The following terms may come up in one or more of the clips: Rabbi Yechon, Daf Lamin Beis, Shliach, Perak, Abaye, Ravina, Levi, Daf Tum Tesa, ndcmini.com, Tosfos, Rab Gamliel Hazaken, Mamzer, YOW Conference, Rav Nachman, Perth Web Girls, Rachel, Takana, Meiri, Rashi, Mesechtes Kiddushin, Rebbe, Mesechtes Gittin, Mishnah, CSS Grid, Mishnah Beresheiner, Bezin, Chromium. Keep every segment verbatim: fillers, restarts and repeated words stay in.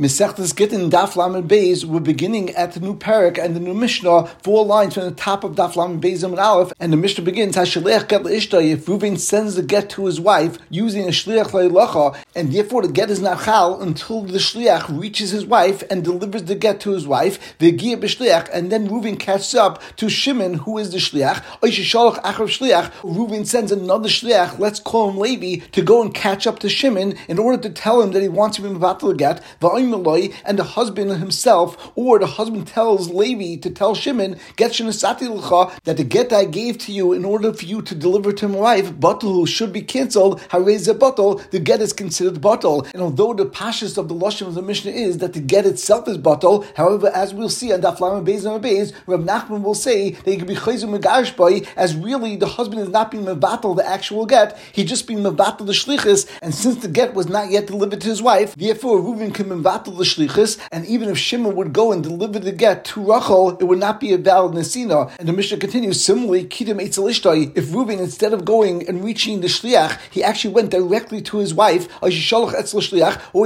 Mesechtes Gittin Daf Lamin Beis, we're beginning at the new Perak and the new Mishnah, four lines from the top of Daf Lamin Beis and Aleph, and the Mishnah begins, HaShaleach Get L'Ishtai, if Reuven sends the get to his wife using a Shliach La'ilacha, and therefore the get is not Chal until the Shliach reaches his wife and delivers the get to his wife, V'Giyah B'Shliach, and then Reuven catches up to Shimon, who is the Shliach, Oishishaloch Achrav Shliach, Reuven sends another Shliach, let's call him Levi, to go and catch up to Shimon in order to tell him that he wants him about the get, and the husband himself, or the husband tells Levi to tell Shimon, Get Shenasati L'cha, that the get I gave to you in order for you to deliver to my wife, Batul, should be cancelled, Harei Ze Batul, the get is considered Batul. And although the pashas of the Lashon of the Mishnah is that the get itself is Batul, however, as we'll see on Daf Lamin Beis and Beis, Rav Nachman will say that he could be Chayzu Megarish by, as really the husband is not being Mevatel the actual get, he just being Mevatel the Shlichus, and since the get was not yet delivered to his wife, therefore Reuven can Mevatel the Shlichus, and even if Shimon would go and deliver the get to Rachel, it would not be a valid Nesina. And the Mishnah continues, similarly, Kidem Eitzel Ishtai, if Reuven, instead of going and reaching the Shliach, he actually went directly to his wife, or he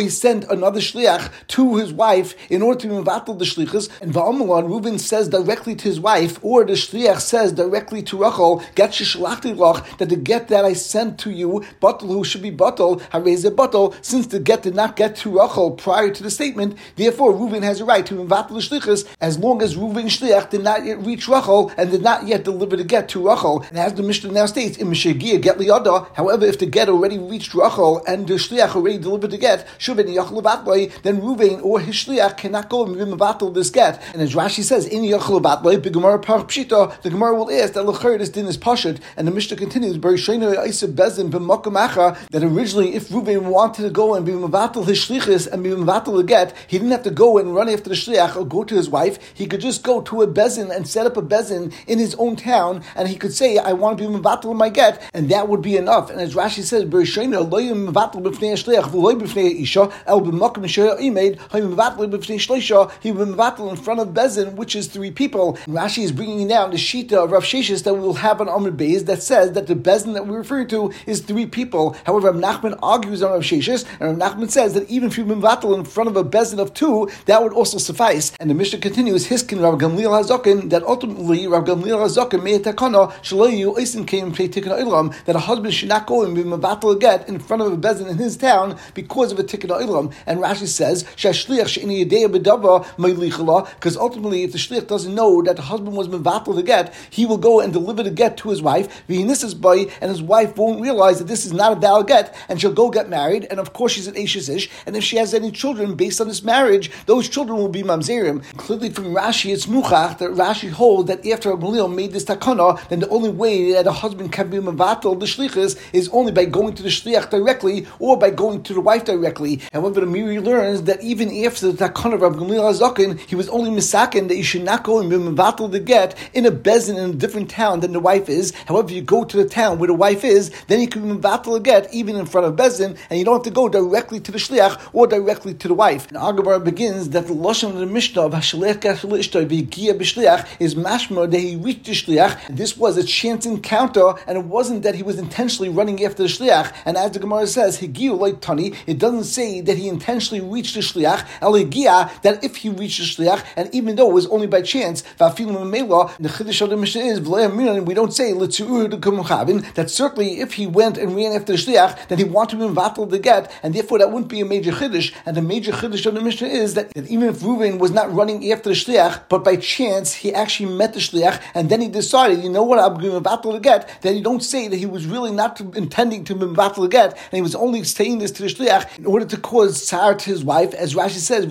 sent another Shliach to his wife in order to Mevatel the Shlichus, and Va'amalan, Reuven says directly to his wife, or the Shliach says directly to Rachel, Get Sheshalachti Lach, that the get that I sent to you, Batel, who should be Batel, Harei Ze Batel, since the get did not get to Rachel prior to the statement, therefore Reuven has a right to Mevatel the Shlichus as long as Reuven Shliach did not yet reach Rachel and did not yet deliver the get to Rachel. And as the Mishnah now states, in Meshagir Get Liyada, however, if the get already reached Rachel and the Shliach already delivered the get, Shuven Yachal Batlei, then Reuven or his Shliach cannot go and Mevatel this get. And as Rashi says, in Yachal Batlei, the Gemara Parach Pshita, the Gemara will ask that L'chayr this din is Pashut. And the Mishnah continues, Beresheiner Yisib Bezin B'Makom Acha, that originally if Reuven wanted to go and be Mevatel his Shlichus and be Mevatel the get, he didn't have to go and run after the Shliach or go to his wife. He could just go to a bezin and set up a bezin in his own town, and he could say, I want to be Mevatel my get, and that would be enough. And as Rashi says, Beresheiner lo yeh Mevatel b'fnei Shliach v'lo b'fnei Isha el b'makom she'er imed hay Mevatel b'fnei Shleisha, he would Mevatel in front of bezin, which is three people. And Rashi is bringing down the shita of Rav Sheshes that we will have on Amud Beis that says that the bezin that we're referring to is three people. However, Rav Nachman argues on Rav Sheshes, and Rav Nachman says that even if you Mevatel in front of a bezin of two, that would also suffice. And the Mishnah continues, Hiskin Rab Gamliel Hazaken, that ultimately Rab Gamliel Hazaken mei takana shaloyu oisin came pay tikkun olam, that a husband should not go and be mevatel a get in front of a bezin in his town because of a tikkun olam. And Rashi says shashliach she'ini yadei bedava meilichla, because ultimately if the shliach doesn't know that the husband was mevatel the get, he will go and deliver the get to his wife. V'hinisas by, and his wife won't realize that this is not a valid get, and she'll go get married. And of course she's an eishes ish, and if she has any children based on this marriage, those children will be mamzerim. Clearly from Rashi, it's muchach that Rashi holds that after Rab Gamliel made this takana, then the only way that a husband can be mevatel the shlichus is only by going to the shliach directly or by going to the wife directly. However, the Meiri learns that even after the takana of Rab Gamliel Hazaken, he was only misaken that you should not go and be mevatel the get in a bezin in a different town than the wife is. However, if you go to the town where the wife is, then you can be mevatel the get even in front of bezin, and you don't have to go directly to the shliach or directly to the wife. And Agabara begins that the lashon of the Mishnah of Hashaleach Gashal Ishtar V'Giyah B'Shliach is mashma that he reached the shliach. This was a chance encounter, and it wasn't that he was intentionally running after the shliach. And as the Gemara says, Higiyu like Tani, it doesn't say that he intentionally reached the shliach. El Higiya, that if he reached the shliach, and even though it was only by chance, Va'afilu Memela, the Chiddush of the Mishnah is V'lo Yaminan. We don't say L'Tzu'ur D'Kum Chavin, that certainly if he went and ran after the shliach, then he wanted to be mevatel the get, and therefore that wouldn't be a major chiddush. And the major chiddush of the Mishnah is that, that even if Reuven was not running after the shliach, but by chance he actually met the shliach, and then he decided, you know what, I'm going to mevatel the get, then you don't say that he was really not intending to mevatel the get, and he was only saying this to the shliach in order to cause tsar to his wife, as Rashi says,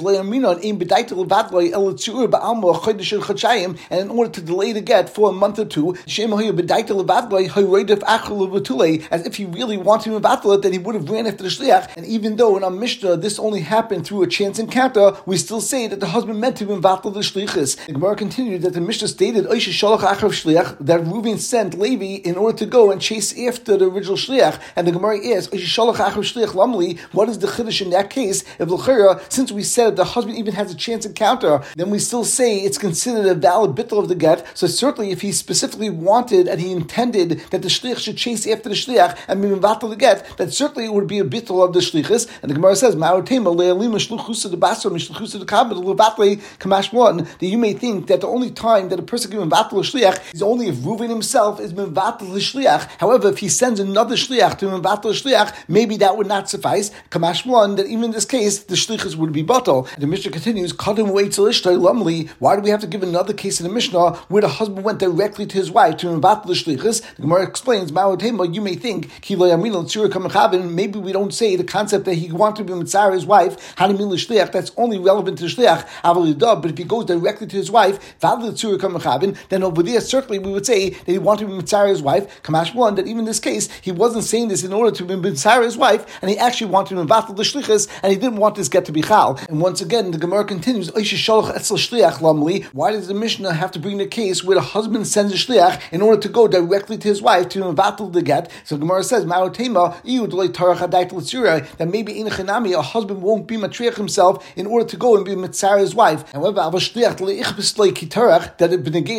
and in order to delay the get for a month or two, as if he really wanted to mevatel it, then he would have ran after the shliach. And even though in our Mishnah this only happened through a chance encounter, we still say that the husband meant to be mevatel the shlichus. The Gemara continued that the Mishnah stated that Reuven sent Levi in order to go and chase after the original shliach. And the Gemara asked, what is the chiddush in that case? If l'chira, since we said that the husband even has a chance encounter, then we still say it's considered a valid bittul of the get. So certainly if he specifically wanted and he intended that the shliach should chase after the shliach and be mevatel the get, that certainly it would be a bittul of the shlichus. And the Gemara says, mishluchus of the basra, mishluchus of the kabbalah, levatle kamashmon, that you may think that the only time that a person can mevatle l'shliach is only if Reuven himself is mevatle l'shliach. However, if he sends another shliach to mevatle l'shliach, maybe that would not suffice. Kamashmon, that even in this case, the shlichus would be batal. The Mishnah continues, kadam weitzal ishtay lumli. Why do we have to give another case in the Mishnah where the husband went directly to his wife to mevatle l'shlichus? The Gemara explains, ma'otema, you may think, ki lo yamin l'tzura kamachavin, maybe we don't say the concept that he wanted to be mitzara his wife, hanimil l'shliach, that's only relevant to the shliach, aval yadav, but if he goes directly to his wife, valid l'tzura kamachavin, then over there, certainly we would say that he wanted to be mitzara his wife, kamashmon, that even in this case, he wasn't saying this in order to be mitzara his wife, and he actually wanted to mevatle l'shlichus, and he didn't want this get to be chal. And once again, the Gemara continues, why does the Mishnah have to bring the case where the husband sends a shliach in order to go directly to his wife to mevatel the get? So the Gemara says, that maybe in Chanami a husband won't be matriach himself in order to go and be mitzara his wife. However, that it benegei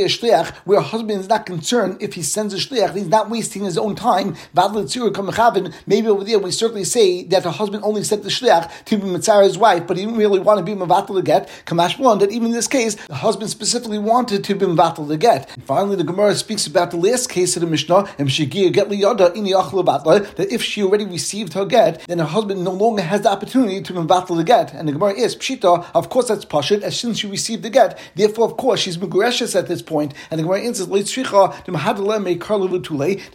a shliach, where a husband is not concerned if he sends a shliach, he's not wasting his own time. Maybe over there we certainly say that the husband only sent the shliach to be mitzara his wife, but he didn't really want to be mevatel the get. Kamashmon, that even in this case, the husband specifically wanted to be mevatel the get. And finally, the Gemara speaks about the last case of the Mishnah, that if she already received her get, then her husband no longer has the opportunity to mevatel the get. And the Gemara is pshita, of course that's pashut, as since she received the get, therefore of course she's megureshes at this point. And the Gemara answers, that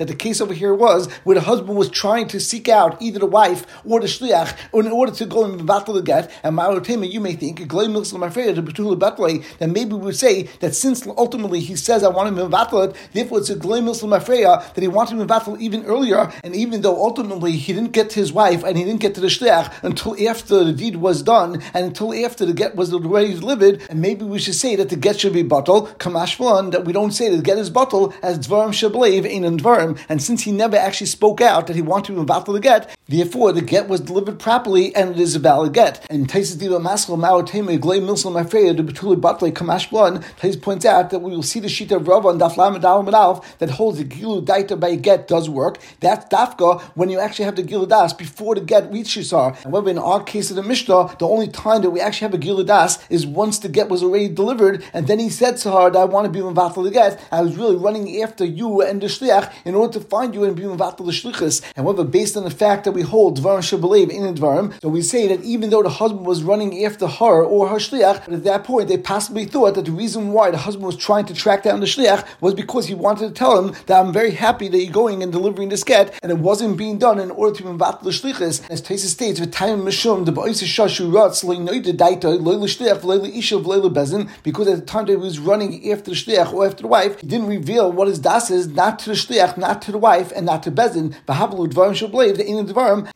the case over here was where the husband was trying to seek out either the wife or the shliach in order to go and mevatel the get. And ma'arotema, you may think, that maybe we would say that since ultimately he says I want him to mevatel it, therefore it's a glei milsul mafreya that he wanted him to mevatel even earlier, and even though ultimately he didn't get to his wife and he didn't get to the shliach until after the deed was done and until after the get was already delivered, and maybe we should say that the get should be batal, kamashvalan, that we don't say that the get is batal as dvarim shebleiv ain and dvarim, and since he never actually spoke out that he wanted to mevatel the get, therefore the get was delivered properly and it is a valid get. And Taisus Diba Maskal Ma'otema Glei Milsel Mafreya De Betuli Batlei Kamashblan. Taisus points out that we will see the sheet of Rav on Daf Lamin Beis that holds the Gilu Daita by a get does work. That's Dafka when you actually have the Gilu Das before the get reaches her. However, in our case of the Mishnah, the only time that we actually have a Gilu Das is once the get was already delivered, and then he said to her that I want to be mevatel the get. I was really running after you and the shliach in order to find you and be mevatel the shlichus. However, based on the fact that we hold Dvarim Shebelev in Dvarim, so we say that even though the husband was running after her or her shliach, but at that point they possibly thought that the reason why the husband was trying to track down the shliach was because he wanted to tell him that I'm very happy that you're going and delivering this get, and it wasn't being done in order to mevatel the shlichus. As Tosfos states, because at the time that he was running after the shliach or after the wife, he didn't reveal what his das is, not to the shliach, not to the wife, and not to bezin.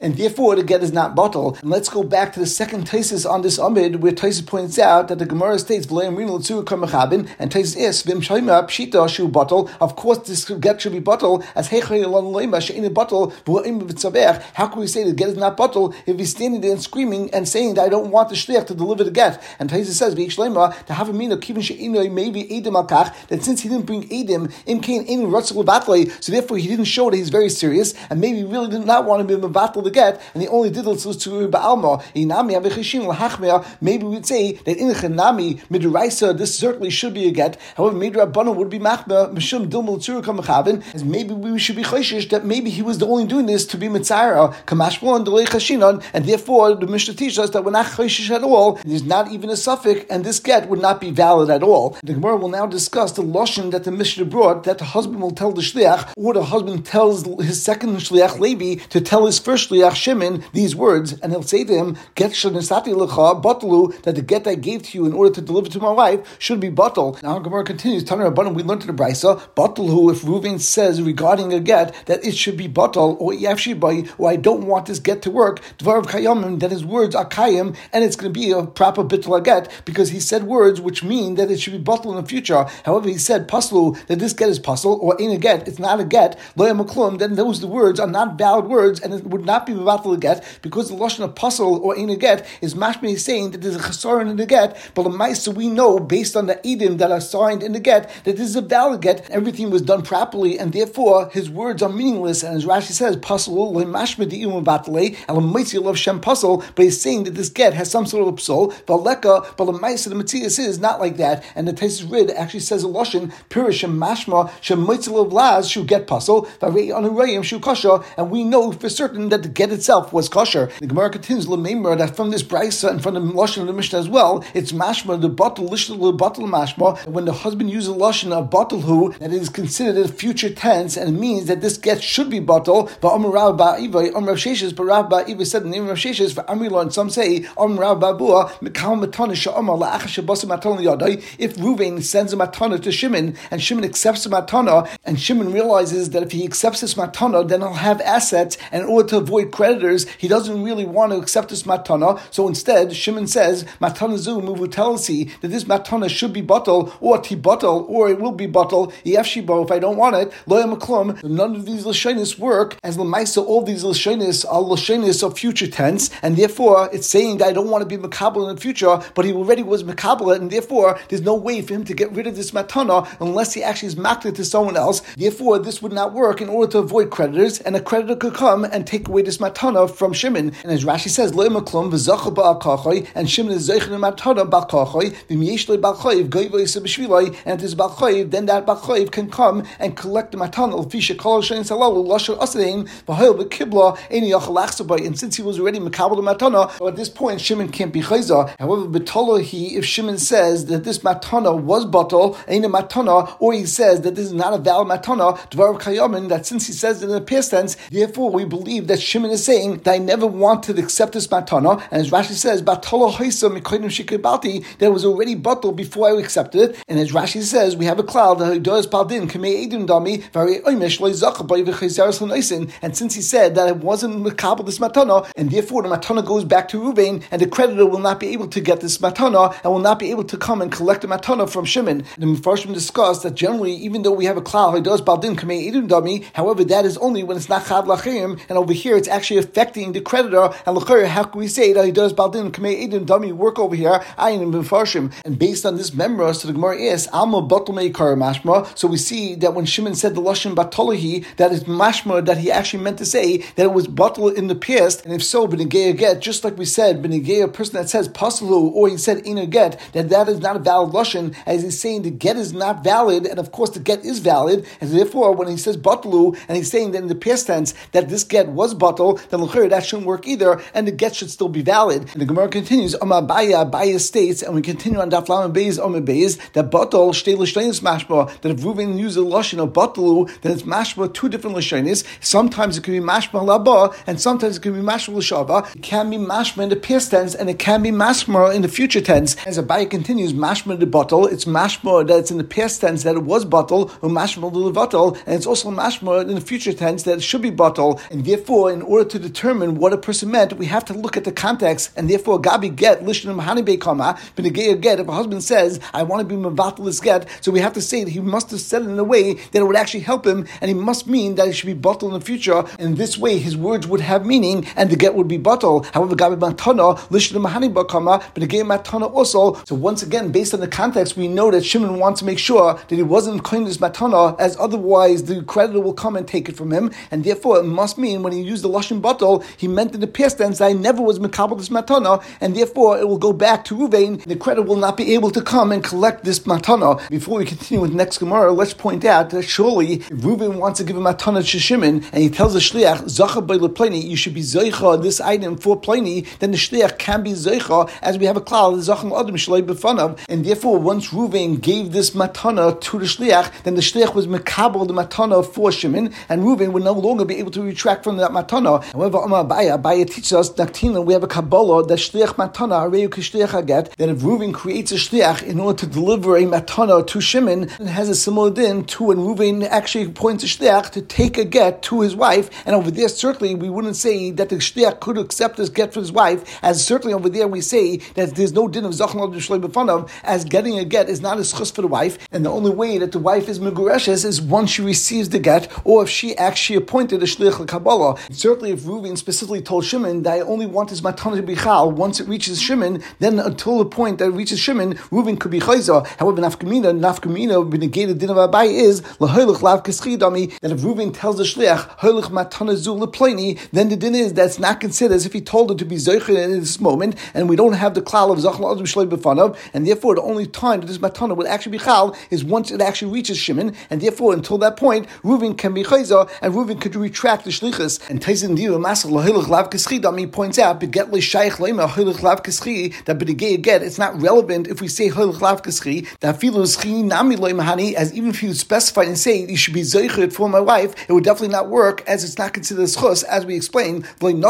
And therefore the get is not batal. And let's go back to the second Taisus on this Amid, where Taisus points out that the Gemara states v'leim rinu l'tzur kamechabin, and Taisus is v'im shayma pshita shu batal. Of course, this get should be batal as heichay l'an leima she'in batal v'im v'tzaber. How can we say the get is not batal if he's standing there and screaming and saying that I don't want the shliach to deliver the get? And Taisus says v'ich leima to have a mina kivin she'inoi maybe edim al kach, that since he didn't bring edim im kain in rutzul batlei, so therefore he didn't show that he's very serious and maybe really did not want to be mevatel the get, and he only did it to ba'alma inami avechishim l'hachmir. Maybe we'd say that in Chanami midraisa this certainly should be a get. However, midrabbanon would be machmir mishum dilmul tzuruk hamachavin, as maybe we should be chayshish that maybe he was the only doing this to be mitzara kamashmon delei chashinon, and therefore the Mishnah teaches us that we're not chayshish at all. There's not even a suffix, and this get would not be valid at all. The Gemara will now discuss the lashon that the Mishnah brought that the husband will tell the shliach, or the husband tells his second shliach Levi to tell his first shliach Shimon these words, and he'll say to him, "Get shenisati lecha batalu," that the get I gave to you in order to deliver to my wife should be batal. Now Gemara continues, Taner Rabbanan, we learned in the brisa batalu, if Reuven says regarding a get that it should be batal or yafshibai, or I don't want this get to work, dvarav kayamim, that his words are kayim, and it's going to be a proper bittul get because he said words which mean that it should be batal in the future. However, he said paslu, that this get is paslu or ain't a get, it's not a get. Lo yamaklum, then those the words are not valid words and it would not be batal a get, because the lashon of puzzle or in a get is mashmi saying that there's a chesaron in the get, but the ma'aser we know based on the edim that are signed in the get that this is a valid get. Everything was done properly, and therefore his words are meaningless. And as Rashi says, puzzle le mashmi di ium batale, and le meitzi love shem puzzle, but he's saying seeing that this get has some sort of a psal, v'aleka, but the ma'isa the matzias is not like that, and the Taisus Rid actually says a loshin pirishim mashma shemoitzel of laz shu get psal v'arei anurayim shu kasher, and we know for certain that the get itself was kasher. The Gemara continues l'meimer that from this brisa and from the loshin of the Mishnah as well, it's mashma the bottle lishul the bottle mashma. When the husband uses loshin of bottle who, that is considered a future tense and it means that this get should be bottle. Va'omer Rav Ba'iva, Om Rav Sheshes, but Rav Ba'iva said the name of Rav Sheshes for Amrila, and some say Om Rav Ba'bua Mikal Matana Sha'omar La'achash Basa Matana Yadai. If Reuven sends a matana to Shimon and Shimon accepts the matana and Shimon realizes that if he accepts this matana then he'll have assets, and in order to avoid creditors he doesn't really want to accept this matana, so instead Shimon says matana zu muvutelsi, that this matana should be bottle or tibatal, or it will be bottle yefshibo if I don't want it loya maklum. None of these lashonis work, as lemaisa all these lashonis are lashonis of future tense, and therefore it's saying that I don't want to be makabel in the future, but he already was makabel, and therefore there's no way for him to get rid of this matana unless he actually is maked it to someone else. Therefore this would not work in order to avoid creditors, and a creditor could come and take away this matana from Shimon. And as Rashi says loya maklum v'zachal ba'akachoy, and Shimon is zeichin matana ba'akachoy v'miyesh le ba'achoy v'goyvoy seb'shvilay, and if there's ba'achoy then that ba'achoy can come and collect the matana l'fisha kol shein salalu l'ashar asadein v'hayil v'kibla eni yachal achsabay, and since he was already makabel the matana, so at this point Shimon can't be chayza. However, b'tolo he, if Shimon says that this matana was batal ain't a matana, or he says that this is not a valid matana dvar kayamin, that since he says it in the past tense, therefore we believe that Shimon is saying that I never wanted to accept this matana, and as Rashi says batolo haysa mikoinim shikibati, that was already batal before I accepted it, and as Rashi says we have a cloud that he does paldin kamei edim dami vari oimesh loizach by v'chayzeres l'naisin, and since he said that it wasn't makabel this matana, and therefore the matana goes back to Reuven, and the creditor will not be able to get this matana and will not be able to come and collect the matana from Shimon. And the Mefarshim discussed that generally, even though we have a klal who does baldin kamei edim dami, however, that is only when it's not chad lachim, and over here it's actually affecting the creditor. And l'chayr, how can we say that he does baldin kamei edim dami work over here? Ayin and Mefarshim, and based on this memra, so the Gemara asks alma batal meikar mashma. So we see that when Shimon said the lashon batalahi, that is mashma that he actually meant to say that it was batal in the past, and if so, b'negei get, just like we said b'negei a person that says pasalu or he said in a get, that that is not a valid lashon, as he's saying the get is not valid, and of course the get is valid, and therefore when he says batalu and he's saying that in the past tense that this get was batal, then l'chayr that shouldn't work either, and the get should still be valid. And the Gemara continues Om Abaye, Abaye states, and we continue on Daf Lamin Beis Om Abaye's that batal shtei l'shonis mashma, that if Reuven uses a lashon of batalu then it's mashma two different l'shonis. Sometimes it can be mashma laba and sometimes it can be mashma l'shava. It can be mashma in the past tense and it can be mashma in the future tense. As Abaye continues mashma the batal, it's mashma that it's in the past tense that it was batal, or mashma the levatal, and it's also mashma in the future tense that it should be batal. And therefore, in order to determine what a person meant, we have to look at the context. And therefore, gabi get lishnum hanibei kama b'negei get. If a husband says, "I want to be mevatel this get," so we have to say that he must have said it in a way that it would actually help him, and he must mean that it should be batal in the future. And this way, his words would have meaning, and the get would be batal. However, gabi matana lishnum hanibei kama b'negei matana also. So once again, based on the context, we know that Shimon wants to make sure that he wasn't claiming this matana, as otherwise the creditor will come and take it from him, and therefore it must mean when he used the lashon batal, he meant in the past tense that I never was makabel this matana, and therefore it will go back to Reuven. The creditor will not be able to come and collect this matana. Before we continue with the next Gemara, let's point out that surely if Reuven wants to give a matana to Shimon and he tells the shliach zacha by lepleni, you should be zeicha this item for pleni, then the shliach can be zeicha, as we have a klal zachem adam shlei b'fanav, and therefore once Reuven gave this matana to the shliach, then the shliach was mekabel the matana for Shimon, and Reuven would no longer be able to retract from that matana. However, Amar Abaye, Abaye teaches us Naktina, we have a kabbalah that shliach matana areyu kishliach haget, that if Reuven creates a shliach in order to deliver a matana to Shimon, it has a similar din to when Reuven actually appoints a shliach to take a get to his wife, and over there certainly we wouldn't say that the shliach could accept this get for his wife, as certainly over there we say that there's no din of zachan al b'shlei b'fanav, as getting a get is not a schus for the wife, and the only way that the wife is megureshes is once she receives the get, or if she actually appointed a shliach l'kabbalah. Certainly, if Reuven specifically told Shimon that I only want his matana to be chal once it reaches Shimon, then until the point that it reaches Shimon, Reuven could be chayza. However, nafkamina, nafkamina, b'negated din of Abaye is l'hoylich lav k'schidami, that if Reuven tells the shliach hoylich matana zu l'pleni, then the din is that's not considered as if he told her to be zeicher in this moment, and we don't have the klal of zach la'adam shlei b'fanav, and therefore the only time that this matana would actually be chal is once it actually reaches Shimon, and therefore until that point, Reuven can be chayza, and Reuven could retract the shlichus. And Taisin Dira Masal Lahilach Lav Kischidami points out beget le'shaych le'ma hilach lav kischi that b'degay get it's not relevant if we say hilach lav kischi that filus chi nami le'mahani, as even if you specify and say you should be zeicher for my wife, it would definitely not work as it's not considered schus, as we explained. And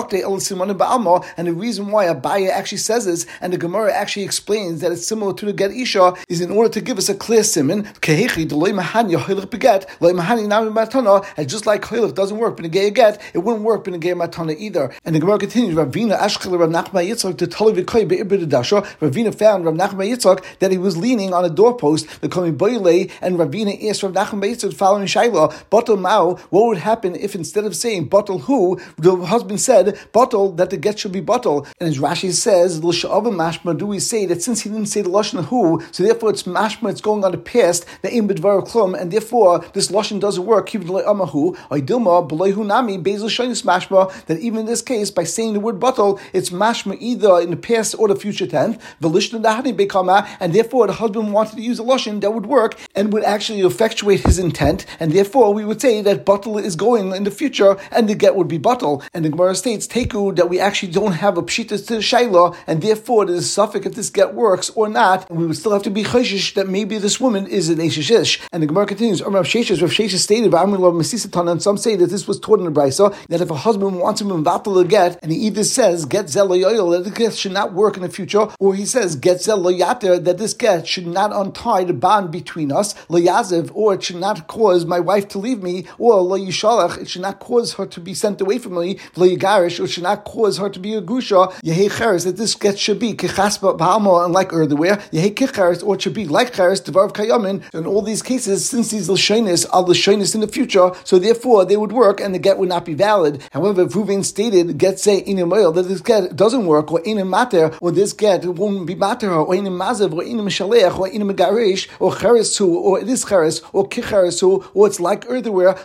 the reason why Abaye actually says this, and the Gemara actually explains that it's similar to the get isha, is in order to give us a clear simon. Just like hilach doesn't work b'degay get, it wouldn't work b'degay matana either. And the Gemara continues, Ravina ashkel Rav Nachman Yitzchak to tolivikoi be'ibrid dasha. Ravina found Rav Nachman Yitzchak that he was leaning on a doorpost, the coming boile, and Ravina asked Rav Nachman Yitzchak following Shaila, Batal Mao, what would happen if instead of saying Batal who, the husband said Batal that the get should be Batal? And as Rashi says, L'sha'ava mashma, do we say that since he didn't say the lashon who, so therefore it's mashma, it's going on the past, the imbed v'ar klum, and therefore this lashon doesn't work. Kiv d'lei amahu, oidilma b'lei hu nami beis l'shonis mashma, that even in this case by saying the word Batal, it's mashma either in the past or the future tense. V'lishna dahani bekama, and therefore the husband wanted to use a lashon that would work and would actually effectuate his intent, and therefore we would say that Batal is going in the future, and the get would be Batal. And the Gemara states teku that we actually don't have a pshita to the shayla, and therefore there's a suffix if this get works or not, and we would still have to be choshish that maybe this woman is an eshish. And the Gemara continues, Rav Sheshes, Rav Sheshes stated, and some say that this was taught in the Brisa that if a husband wants him to Batal a get, and he either says get zelayoyel that the get should not work in the future, or he says get zelayater that this get should not untie the bond between us, layaziv, or it should not cause my wife to leave me, or layishalach, it should not cause her to be sent away from me, layigarish, or it should not cause her to be a grusha, yehei cheres, that this get should be kechasba ba'alma, and like earlier, yehei kicheres, or it should be like cheres, devarv kayamin. In all these cases, since these l'shonis are l'shonis in the future, so therefore they would work and the get would not be valid. However, if Reuven stated get say inimoyel that this get doesn't work, or inim mater, or this get won't be mater, or inim mazav, or inim shalech, or inim garish, or cheresu, or it is cheres, or kicheresu, or it's like earlier,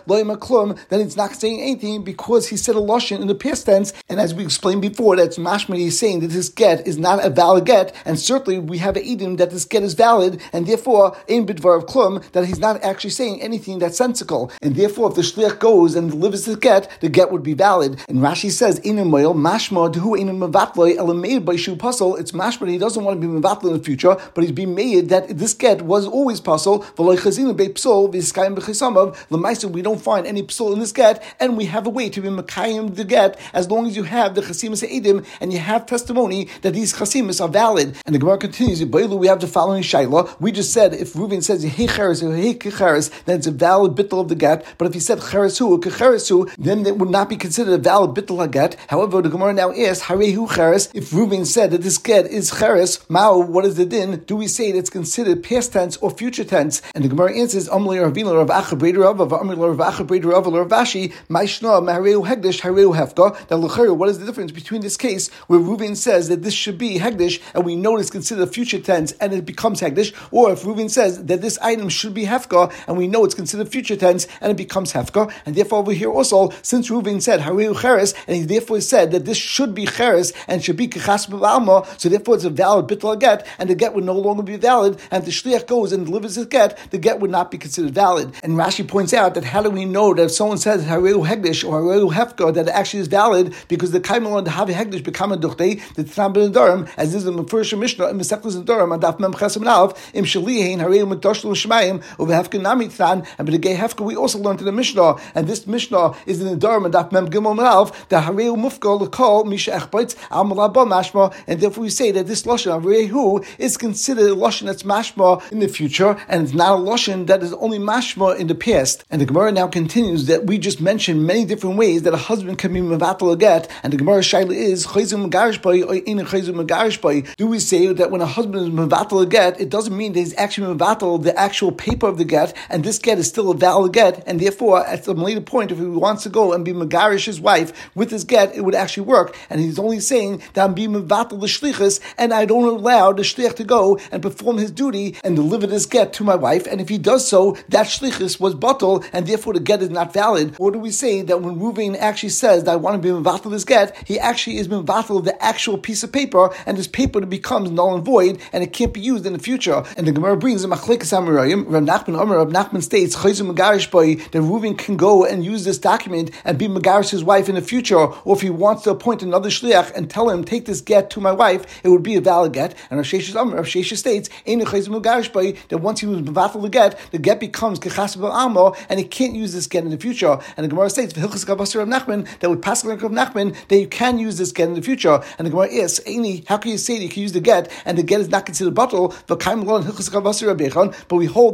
loyim klum, then it's not saying anything because he said a lashon in the past tense, and as we explained before, that's mashma is saying that this get is not a valid get, and certainly we have an idim that this get is valid, and therefore in bidvar of klum that he's not actually saying anything that's sensical, and therefore if the shliach goes and delivers the get, the get would be valid. And Rashi says inimoyel mashma dehu inim mevatloi elameid by shu puzzle. It's mashma he doesn't want to be mevatl in the future, but he's being made that this get was always puzzle. V'loy chazinu be psol v'skayim b'chisamav l'maisa. We don't find any psol in this get, and we have a way to be mekayim the get as long as you have the chasimus eidim and you have testimony that these chasimus are valid. And the Gemara continues. We have the following shayla. We just said if Reuven says hey cheres or hey kicheres, then it's a valid bittul of the get. But if he said cheresu or kicheresu, then it would not be considered a valid bittul haget. However, the Gemara now asks harehu cheres. If Reuven said that this get is cheres, mao, what is the din? Do we say that it's considered past tense or future tense? And the Gemara answers amli ravina rav acha breder rav of amli rav acha breder rav of Rashi maishna maharehu hegdish harehu hefka. Now l'chera, what is the difference between this case where Reuven says that this should be hegdish and we know it's considered future tense and it becomes hegdish, or if Reuven says that this item should be hefka and we know it's considered future tense and it becomes hefka? And therefore over here also, since Reuven said harehu cheres and he therefore said that this should be cheres and should be kechas b'alma, so therefore it's a valid bittul get and the get would no longer be valid, and if the shliach goes and delivers the get, the get would not be considered valid. And Rashi points out that how do we know that if someone says harehu hegdish or harehu hefka that it actually is valid, because the kaimelon the havi hegdish become duchtei the tzam ben darim, as is in the first mishnah in Mesechtes Darim on Daf Mem Ches Min Aleph im shalihein harehu mitoshel shemayim uvehefka nami tzan, and b'degay hefka we also learned in the mishnah, and this mishnah is in the Darim on Daf Mem Gimel Min Aleph that harehu mufka l'kol misha echbitz al malabah mashma, and therefore we say that this lashon harehu is considered a lashon that's mashma in the future and it's not a lashon that is only mashma in the past. And the Gemara now continues that we just mentioned many different ways that a husband can be mevatel a get, and the Gemara shayla is chayzum megarish by or in chayzum megarish by. Do we say that when a husband is mevatel a get, it doesn't mean that he's actually mevatel the actual paper of the get, and this get is still a valid get, and therefore at some later point if he wants to go and be megarish his wife with his get, it would actually work, and he's only saying that I'm being mevatel the shlichus and I don't allow the shlich to go and perform his duty and deliver this get to my wife, and if he does so, that shlichus was batal, and therefore the get is not valid? Or do we say that when Reuven actually says that I want to be mevatel this get, he actually Rashi is mevatel of the actual piece of paper, and this paper becomes null and void, and it can't be used in the future. And the Gemara brings a machlekes amarayim. Rav Nachman Amar, Rav Nachman states chayzim megarish by that Reuven can go and use this document and be megarish his wife in the future, or if he wants to appoint another shliach and tell him take this get to my wife, it would be a valid get. And Rav Sheshes Amar, Rav Sheshes states ein chayzim megarish by that once he was mevatel the get, the get becomes kechasib alamo, and he can't use this get in the future. And the Gemara states v'hilchus gabasir Rav Nachman that would pass like Rav Nachman that you can use this get in the future. And the Gemara asks, Eini, how can you say that you can use the get and the get is not considered bottle? But we hold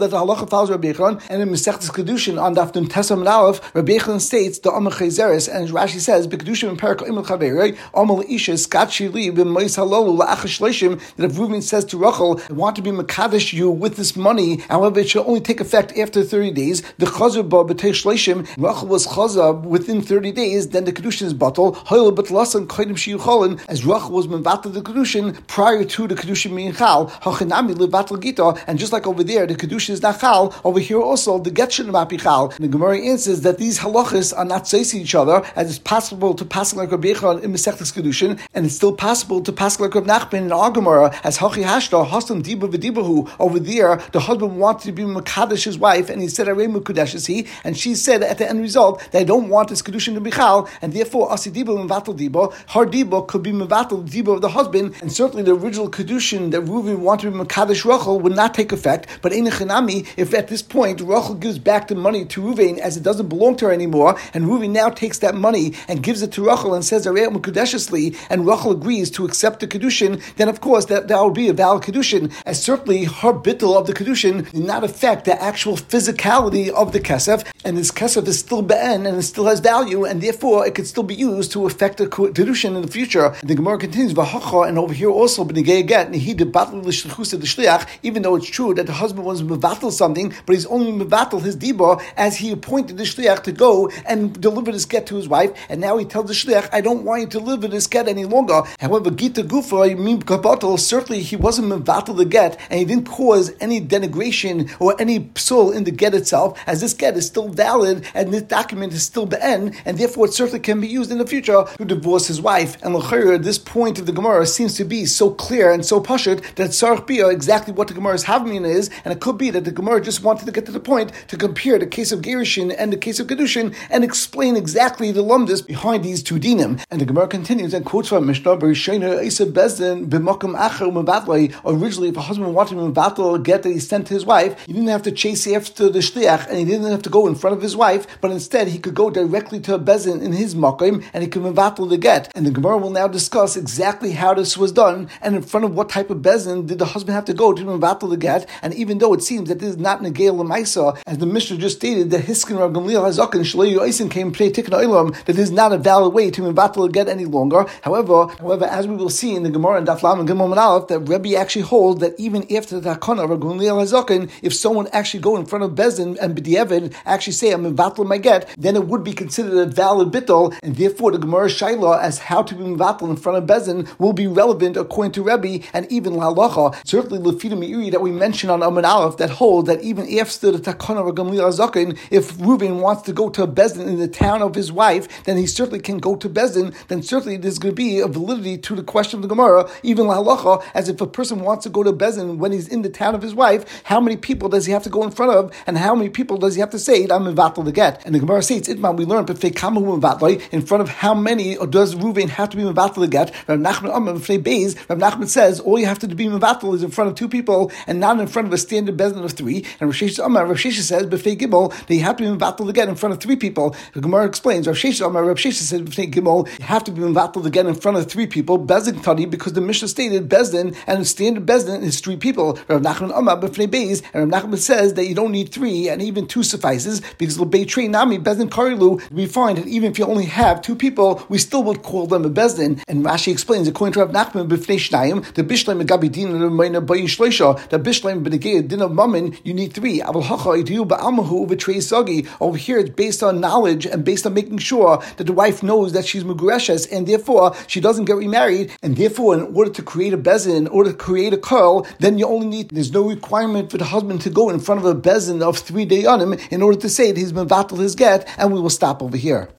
that the halacha follows Rabbi Yechon, and in Mesechtes Kiddushin on Daf Tum Tesa and Aleph, Rabbi Yechon states the Amr Chayzeres, and Rashi says B'Kiddushin and Perak Imel Chaverei Amr L'Isha Skat Shili B'Mois Halalu La'achas Shleishim, that if Reuven says to Rachel, I want to be mekadesh you with this money, however it shall only take effect after thirty days. The Chazer Ba B'Tei Shleishim, Rachel was Chazer within thirty days, then the Kiddushin is bottle. Hoyle B'Tlasan Koydim Shiyucholin, as Rachel was mevatel the Kiddushin prior to the Kiddushin being Chal. Hachinami levatel Gita, and just like over there, the Kedushin is not Chal, over here also, the Get should not be Chal. And the Gemara answers that these halachas are not seising each other, as it's possible to pass like Rabbi Yechon in Mesechtes Kedushin, and it's still possible to pass like Rabbi Nachman in our Gemara, as Hachi Hashta, Hastam Diba V'Dibahu, over there, the husband wanted to be Mekadesh his wife, and he said, Arei Mekadesh is he, and she said at the end result, that I don't want this Kedushin to be Chal, and therefore, Asi Diba Mevatel Diba, her Diba could be Mevatel Diba of the husband, and certainly the original Kedushin that Reuven wanted to be Mekadesh Rachel would not take effect, but Ein Chinami, if at this point Rachel gives back the money to Reuven as it doesn't belong to her anymore, and Reuven now takes that money and gives it to Rachel and says Areya Mekudeshesli, and Rachel agrees to accept the Kedushin, then of course that, that would be a valid Kedushin, as certainly her bittul of the Kedushin did not affect the actual physicality of the Kesef, and this Kesef is still Be'en, and it still has value, and therefore it could still be used to affect the Kedushin in the future. And the Gemara continues, V'hacha, and over here also, B'negei get, Nehi debatl l'shlichus l'shliach, even though it's true that the husband was mevatel something, but he's only mevatel his dibor as he appointed the shliach to go and deliver this get to his wife, and now he tells the shliach, I don't want you to deliver this get any longer. However, gita gufa, you mean kabatel, certainly he wasn't mevatel the get, and he didn't cause any denigration or any psul in the get itself, as this get is still valid, and this document is still be'en, and therefore it certainly can be used in the future to divorce his wife. And l'chayr, this point of the Gemara seems to be so clear and so pashut that tzarich biyah, exactly what the Gemara's havmina is, and it could be that the Gemara just wanted to get to the point to compare the case of Gerushin and the case of Kedushin and explain exactly the lumdus behind these two dinim. And the Gemara continues and quotes from Mishnah Beresheiner, Isa Bezdin b'makom acher u'mevatlei. Originally, if a husband wanted to mevatel get that he sent to his wife, he didn't have to chase after the shliach and he didn't have to go in front of his wife, but instead he could go directly to a bezdin in his makom and he could mevatel the get. And the Gemara will now discuss exactly how this was done and in front of what type of bezdin did the husband have to go to mevatel the get. And even though it seems that this is not Negel L'Maisa, as the Mishnah just stated, that Hiskin Rab Gamliel Hazaken Shalei Yoisin came Pnei Tikna Olam, that this is not a valid way to mevatel a get any longer. However, however, as we will see in the Gemara and Daf Lamin Gimel Aleph, that Rebbe actually holds that even after the Hakana Rab Gamliel Hazaken, if someone actually go in front of Bezdin and B'diavad actually say I'm mevatel my get, then it would be considered a valid bittul, and therefore the Gemara Shaila as how to be mevatel in front of Bezdin will be relevant according to Rebbe and even Lalacha. Certainly Lefida Meiri that we mentioned on Amun Aleph that hold that even after the Takana of Gamliel Hazaken, if Reuven wants to go to a Bezdin in the town of his wife, then he certainly can go to Bezdin, then certainly there's going to be a validity to the question of the Gemara, even Lahalacha, as if a person wants to go to Bezdin when he's in the town of his wife, how many people does he have to go in front of, and how many people does he have to say, I'm mevatel the get? And the Gemara says, Itman, we learn, in front of how many or does Reuven have to be mevatel the get? Rav Nachman Amar B'nei Beis, Rav Nachman says, all you have to be mevatel is in front of two people, and not in front of a standard bezdin of three. And Rav Sheshes Amar, Rav Sheshes says b'fnei Gimel that you have to be mevatel again in front of three people. The Gemara explains Rav Sheshes Amar, Rav Sheshes says b'fnei Gimel you have to be mevatel again in front of three people. Bezdin tani, because the Mishnah stated bezdin and standard bezdin is three people. Rav Nachman Amar b'fnei Beis, and Rav Nachman says that you don't need three and even two suffices because l'bei trei nami bezdin karilu. We find that even if you only have two people, we still would call them a bezdin. And Rashi explains according to Rav Nachman b'fnei Shnayim the bishleim megabi din u'meina bayin shloisha the bishleim b'negei din of mammon you need three. Over here it's based on knowledge and based on making sure that the wife knows that she's megureshes and therefore she doesn't get remarried, and therefore in order to create a bezin, in order to create a curl, then you only need, there's no requirement for the husband to go in front of a bezin of three dayanim in order to say that he's mevatel his get, and we will stop over here.